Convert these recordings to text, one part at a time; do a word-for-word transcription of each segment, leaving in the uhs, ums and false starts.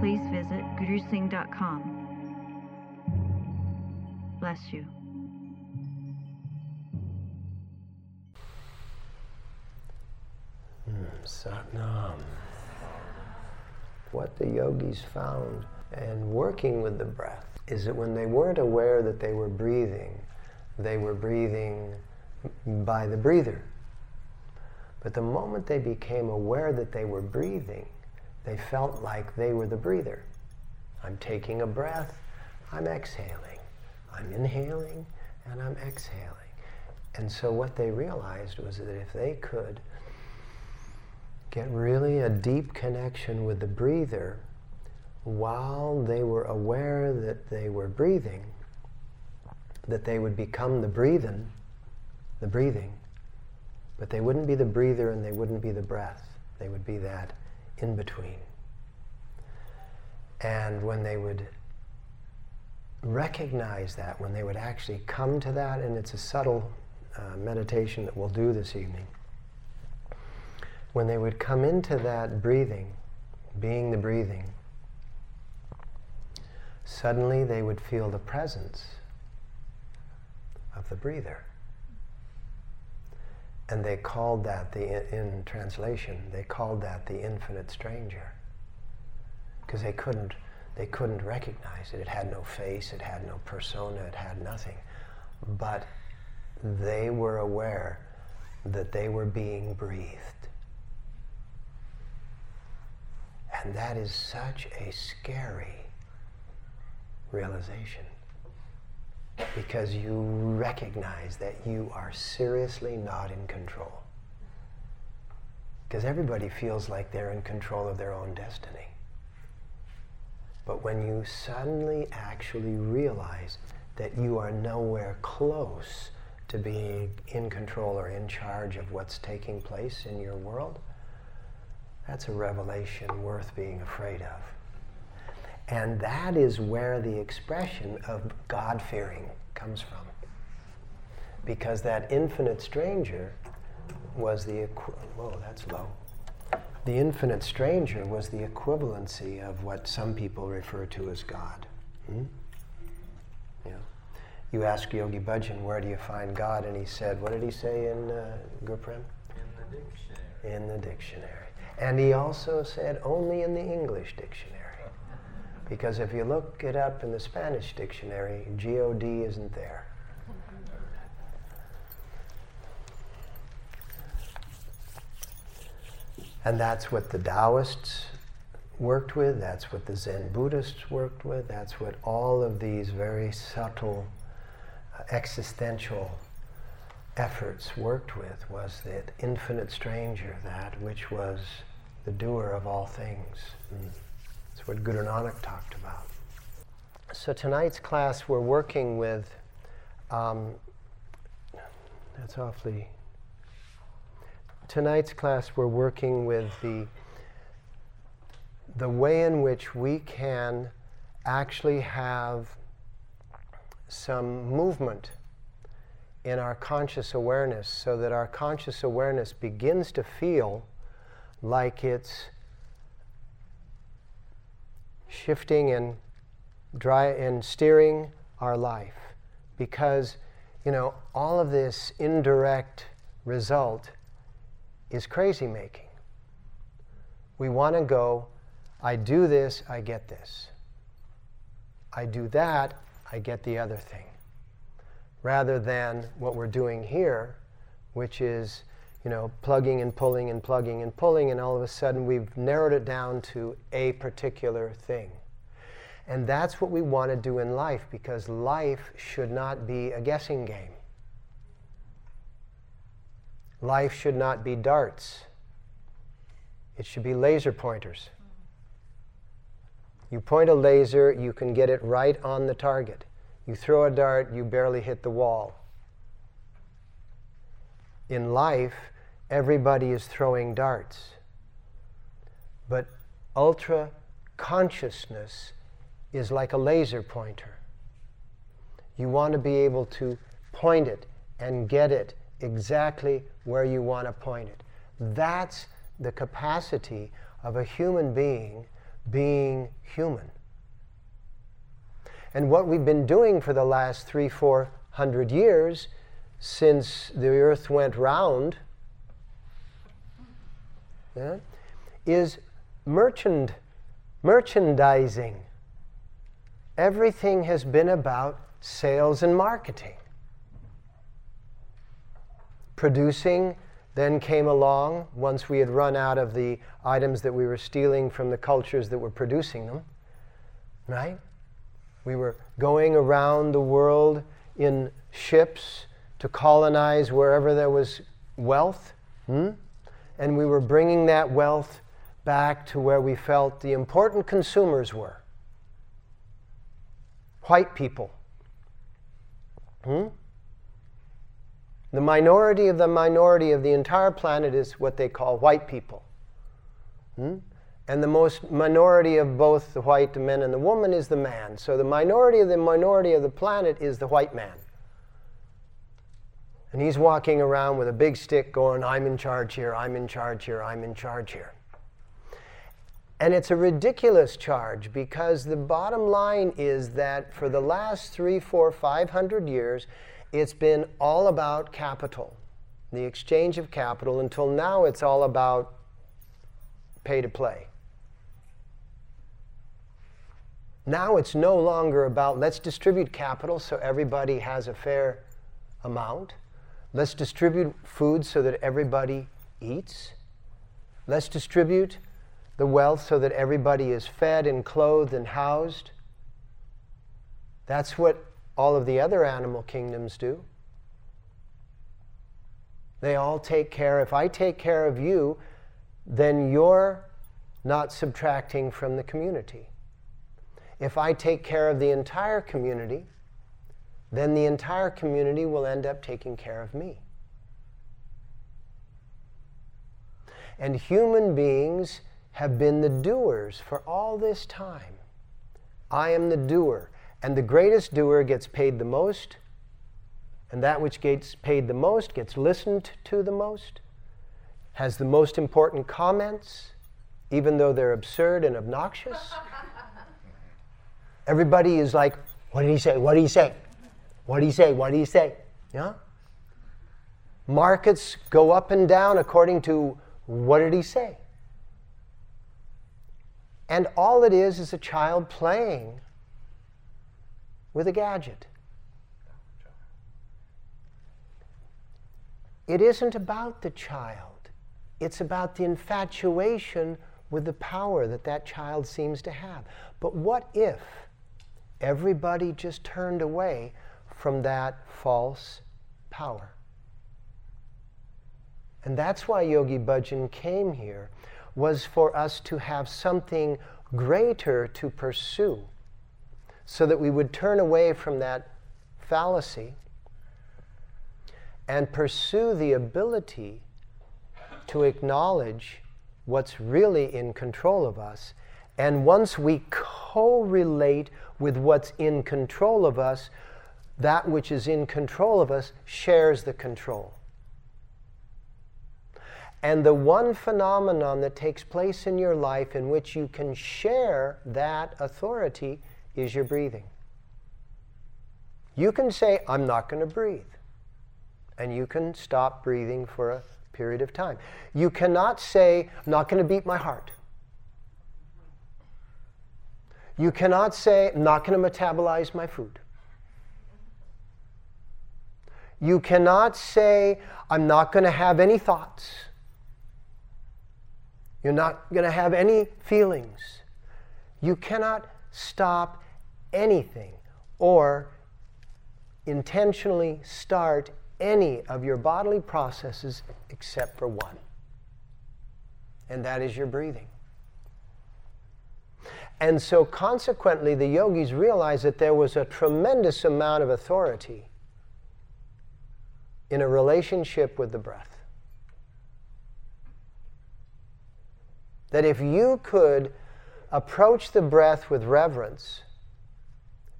please visit guru singh dot com. Bless you. Mm, Satnam. What the yogis found, and working with the breath, is that when they weren't aware that they were breathing, they were breathing by the breather. But the moment they became aware that they were breathing, they felt like they were the breather. I'm taking a breath, I'm exhaling. I'm inhaling and I'm exhaling. And so what they realized was that if they could get really a deep connection with the breather while they were aware that they were breathing, that they would become the breathing, the breathing, but they wouldn't be the breather and they wouldn't be the breath. They would be that in between. And when they would recognize that, when they would actually come to that, and it's a subtle uh, meditation that we'll do this evening, when they would come into that breathing, being the breathing, suddenly they would feel the presence of the breather. And they called that, the in, in translation, they called that the infinite stranger. Because they couldn't, they couldn't recognize it. It had no face, it had no persona, it had nothing. But they were aware that they were being breathed. And that is such a scary realization. Because you recognize that you are seriously not in control. Because everybody feels like they're in control of their own destiny. But when you suddenly actually realize that you are nowhere close to being in control or in charge of what's taking place in your world, that's a revelation worth being afraid of. And that is where the expression of God-fearing comes from. Because that infinite stranger was the, whoa, that's low. The infinite stranger was the equivalency of what some people refer to as God. Hmm? Yeah. You ask Yogi Bhajan, where do you find God? And he said, what did he say in uh, Guru Prem? In the dictionary. In the dictionary. And he also said, only in the English dictionary. Because if you look it up in the Spanish dictionary, G O D isn't there. And that's what the Taoists worked with, that's what the Zen Buddhists worked with, that's what all of these very subtle uh, existential efforts worked with, was that infinite stranger, that which was the doer of all things. Mm. What Guru Nanak talked about. So tonight's class we're working with, um, that's awfully, tonight's class we're working with the, the way in which we can actually have some movement in our conscious awareness so that our conscious awareness begins to feel like it's shifting and dry and steering our life, because you know all of this indirect result is crazy making. We want to go, I do this, I get this. I do that, I get the other thing. Rather than what we're doing here, which is you know plugging and pulling and plugging and pulling, and all of a sudden we've narrowed it down to a particular thing. And that's what we want to do in life, because life should not be a guessing game. Life should not be darts. It should be laser pointers. You point a laser, you can get it right on the target. You throw a dart, you barely hit the wall. In life, everybody is throwing darts. But ultra consciousness is like a laser pointer. You want to be able to point it and get it exactly where you want to point it. That's the capacity of a human being being human. And what we've been doing for the last three, four hundred years since the earth went round, yeah, is merchand, merchandising. Everything has been about sales and marketing. Producing then came along once we had run out of the items that we were stealing from the cultures that were producing them, right? We were going around the world in ships to colonize wherever there was wealth, hmm? and we were bringing that wealth back to where we felt the important consumers were. White people. Hmm? The minority of the minority of the entire planet is what they call white people. Hmm? And the most minority of both the white men and the woman is the man. So the minority of the minority of the planet is the white man. And he's walking around with a big stick going, I'm in charge here, I'm in charge here, I'm in charge here. And it's a ridiculous charge, because the bottom line is that for the last three, four, five hundred years, it's been all about capital, the exchange of capital, until now it's all about pay to play. Now it's no longer about let's distribute capital so everybody has a fair amount. Let's distribute food so that everybody eats. Let's distribute the wealth so that everybody is fed and clothed and housed. That's what all of the other animal kingdoms do. They all take care. If I take care of you, then you're not subtracting from the community. If I take care of the entire community, then the entire community will end up taking care of me. And human beings have been the doers for all this time. I am the doer. And the greatest doer gets paid the most, and that which gets paid the most gets listened to the most, has the most important comments, even though they're absurd and obnoxious. Everybody is like, what did he say? What did he say? What did he say? What did he say? Yeah? Markets go up and down according to what did he say? And all it is is a child playing with a gadget. It isn't about the child. It's about the infatuation with the power that that child seems to have. But what if everybody just turned away from that false power? And that's why Yogi Bhajan came here, was for us to have something greater to pursue, so that we would turn away from that fallacy and pursue the ability to acknowledge what's really in control of us. And once we correlate with what's in control of us, that which is in control of us shares the control. And the one phenomenon that takes place in your life in which you can share that authority is your breathing. You can say, I'm not going to breathe. And you can stop breathing for a period of time. You cannot say, I'm not going to beat my heart. You cannot say, I'm not going to metabolize my food. You cannot say, I'm not going to have any thoughts. You're not going to have any feelings. You cannot stop anything or intentionally start any of your bodily processes except for one. And that is your breathing. And so consequently, the yogis realized that there was a tremendous amount of authority in a relationship with the breath. That if you could approach the breath with reverence,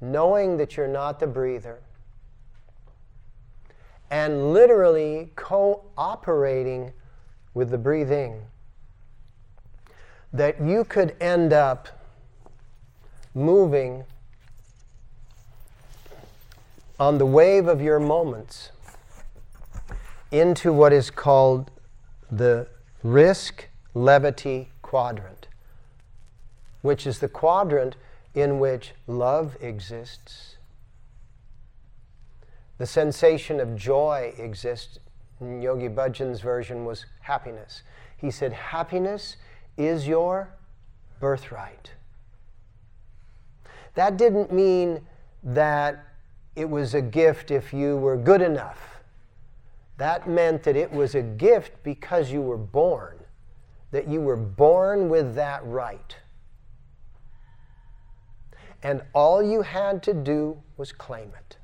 knowing that you're not the breather, and literally cooperating with the breathing, that you could end up moving on the wave of your moments into what is called the risk-levity quadrant, which is the quadrant in which love exists, the sensation of joy exists. In Yogi Bhajan's version was happiness. He said, happiness is your birthright. That didn't mean that it was a gift if you were good enough. That meant that it was a gift because you were born, that you were born with that right. And all you had to do was claim it.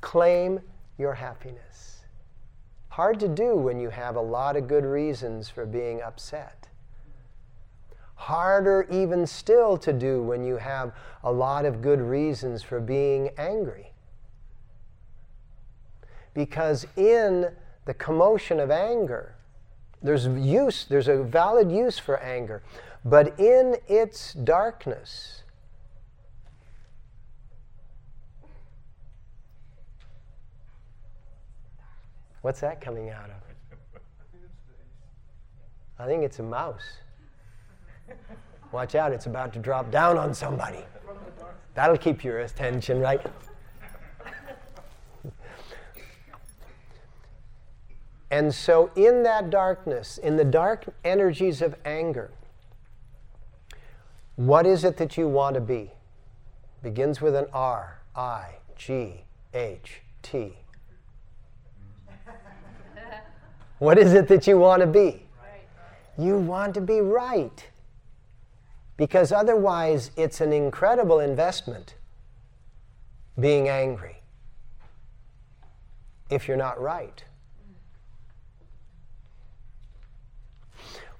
Claim your happiness. Hard to do when you have a lot of good reasons for being upset. Harder even still to do when you have a lot of good reasons for being angry. Because in the commotion of anger, there's use, there's a valid use for anger, but in its darkness, what's that coming out of? I think it's a mouse. Watch out, it's about to drop down on somebody. That'll keep your attention, right? And so in that darkness, in the dark energies of anger, what is it that you want to be? Begins with an R, I, G, H, T. What is it that you want to be? Right. You want to be right. Because otherwise, it's an incredible investment, being angry, if you're not right.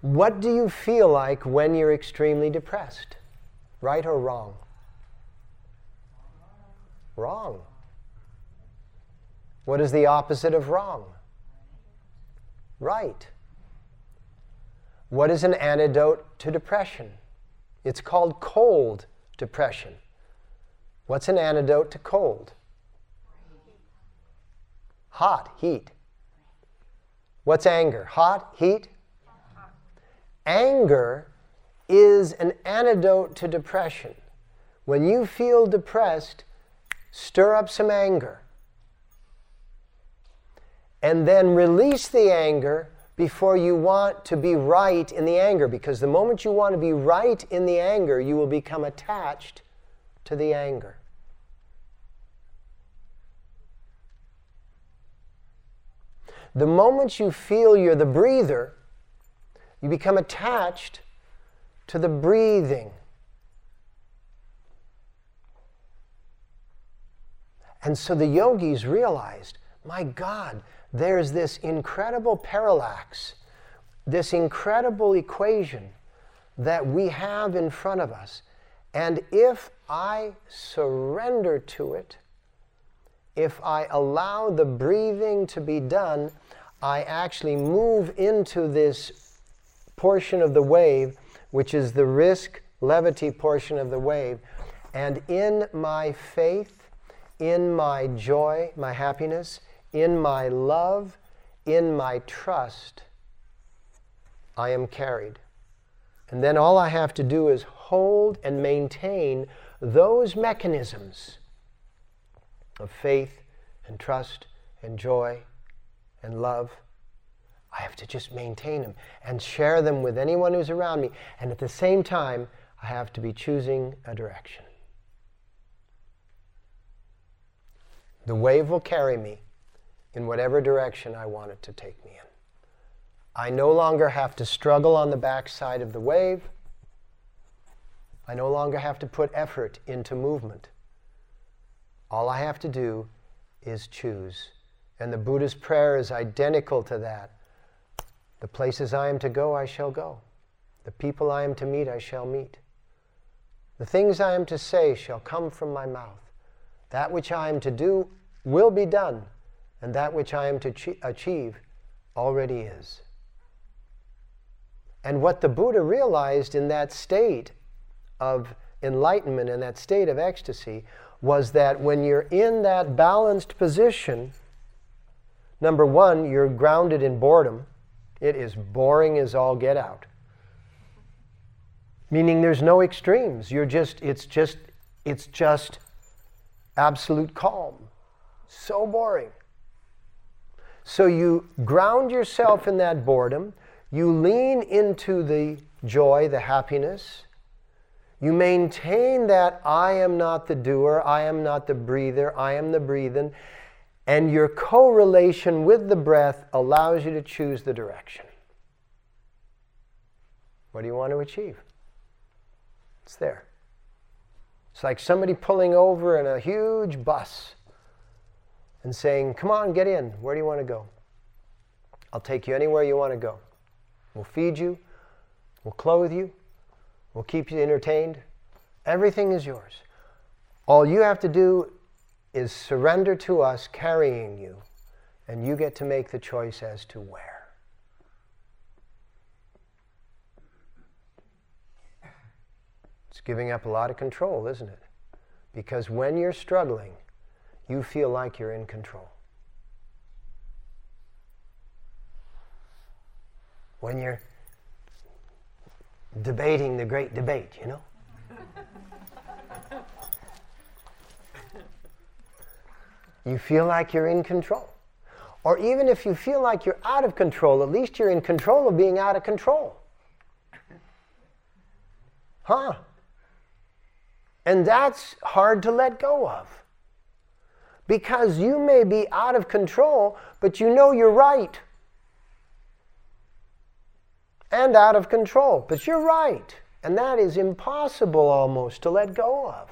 What do you feel like when you're extremely depressed? Right or wrong? Wrong. What is the opposite of wrong? Right. What is an antidote to depression? It's called cold depression. What's an antidote to cold? Hot, heat. What's anger? Hot, heat? Anger is an antidote to depression. When you feel depressed, stir up some anger. And then release the anger before you want to be right in the anger. Because the moment you want to be right in the anger, you will become attached to the anger. The moment you feel you're the breather, you become attached to the breathing. And so the yogis realized, my God, there's this incredible parallax, this incredible equation that we have in front of us. And if I surrender to it, if I allow the breathing to be done, I actually move into this portion of the wave, which is the risk levity portion of the wave, and in my faith, in my joy, my happiness, in my love, in my trust, I am carried. And then all I have to do is hold and maintain those mechanisms of faith and trust and joy and love. I have to just maintain them and share them with anyone who's around me. And at the same time, I have to be choosing a direction. The wave will carry me in whatever direction I want it to take me in. I no longer have to struggle on the backside of the wave. I no longer have to put effort into movement. All I have to do is choose. And the Buddha's prayer is identical to that. The places I am to go, I shall go. The people I am to meet, I shall meet. The things I am to say shall come from my mouth. That which I am to do will be done, and that which I am to achieve already is. And what the Buddha realized in that state of enlightenment, in that state of ecstasy, was that when you're in that balanced position, number one, you're grounded in boredom. It is boring as all get out. Meaning there's no extremes. You're just, it's just, it's just absolute calm. So boring. So you ground yourself in that boredom. You lean into the joy, the happiness. You maintain that I am not the doer, I am not the breather, I am the breathing. And your correlation with the breath allows you to choose the direction. What do you want to achieve? It's there. It's like somebody pulling over in a huge bus and saying, come on, get in. Where do you want to go? I'll take you anywhere you want to go. We'll feed you. We'll clothe you. We'll keep you entertained. Everything is yours. All you have to do is surrender to us carrying you, and you get to make the choice as to where. It's giving up a lot of control, isn't it? Because when you're struggling, you feel like you're in control. When you're debating the great debate, you know? You feel like you're in control. Or even if you feel like you're out of control, at least you're in control of being out of control. Huh? And that's hard to let go of. Because you may be out of control, but you know you're right. And out of control. But you're right. And that is impossible almost to let go of.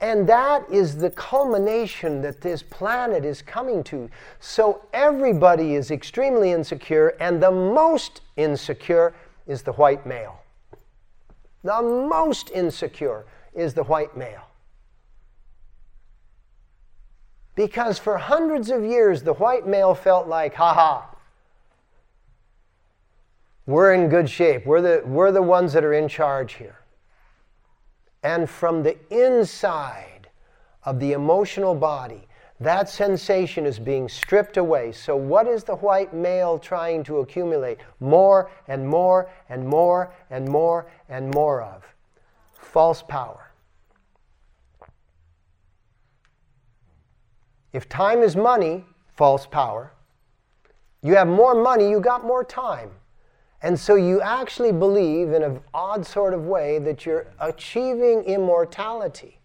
And that is the culmination that this planet is coming to. So everybody is extremely insecure, and the most insecure is the white male. The most insecure is the white male. Because for hundreds of years, the white male felt like, ha-ha, we're in good shape. We're the, we're the ones that are in charge here. And from the inside of the emotional body, that sensation is being stripped away. So what is the white male trying to accumulate? More and more and more and more and more of. False power. If time is money, false power. You have more money, you got more time. And so you actually believe in an odd sort of way that you're achieving immortality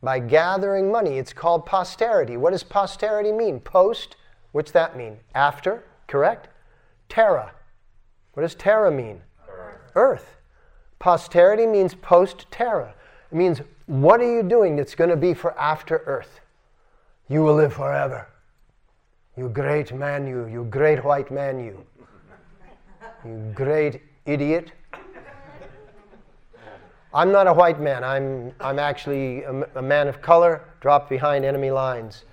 by gathering money. It's called posterity. What does posterity mean? Post, what's that mean? After, correct? Terra. What does terra mean? Earth. Earth. Posterity means post-terra. It means what are you doing that's going to be for after Earth? You will live forever. You great man, you, you great white man, you. You great idiot. I'm not a white man. I'm, I'm actually a, a man of color dropped behind enemy lines.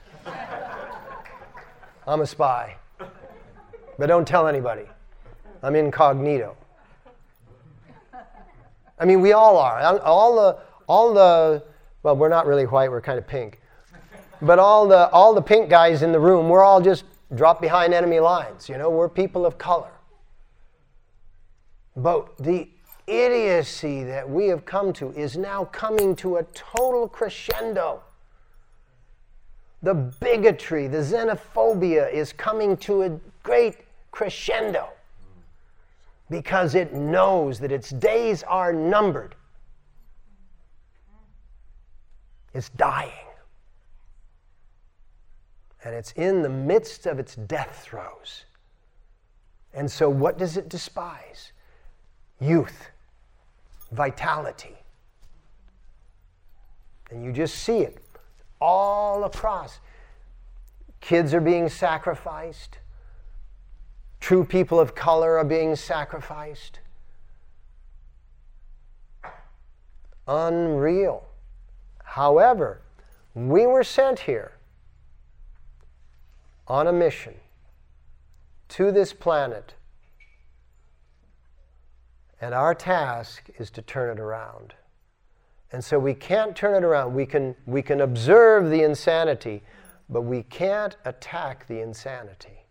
I'm a spy. But don't tell anybody. I'm incognito. I mean, we all are. All the, all the, well, we're not really white, we're kind of pink. But all the, all the pink guys in the room, we're all just dropped behind enemy lines. You know, we're people of color. But the idiocy that we have come to is now coming to a total crescendo. The bigotry, the xenophobia is coming to a great crescendo because it knows that its days are numbered. It's dying. And it's in the midst of its death throes. And so what does it despise? youth, vitality. And you just see it all across. Kids are being sacrificed. True people of color are being sacrificed. Unreal. However, we were sent here on a mission to this planet, and our task is to turn it around. And so we can't turn it around. We can, we can observe the insanity, but we can't attack the insanity.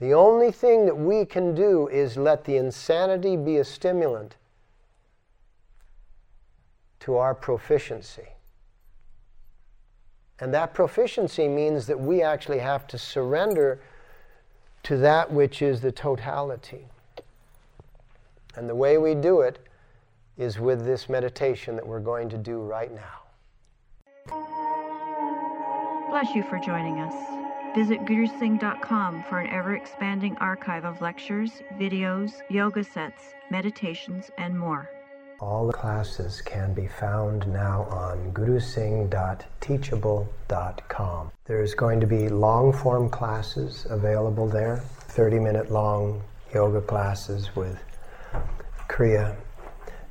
The only thing that we can do is let the insanity be a stimulant to our proficiency. And that proficiency means that we actually have to surrender to that which is the totality. And the way we do it is with this meditation that we're going to do right now. Bless you for joining us. Visit guru singh dot com for an ever-expanding archive of lectures, videos, yoga sets, meditations, and more. All the classes can be found now on guru singh dot teachable dot com. There's going to be long-form classes available there, thirty-minute long yoga classes with Kriya.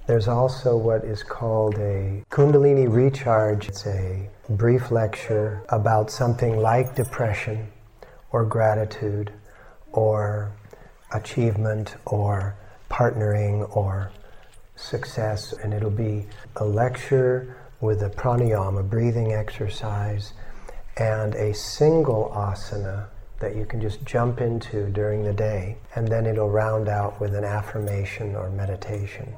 There's also what is called a Kundalini Recharge. It's a brief lecture about something like depression or gratitude or achievement or partnering or success. And it'll be a lecture with a pranayama, a breathing exercise, and a single asana that you can just jump into during the day. And then it'll round out with an affirmation or meditation.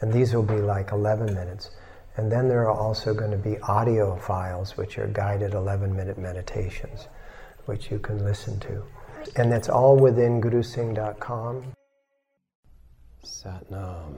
And these will be like eleven minutes. And then there are also going to be audio files, which are guided eleven minute meditations, which you can listen to. And that's all within guru singh dot com. Satnam.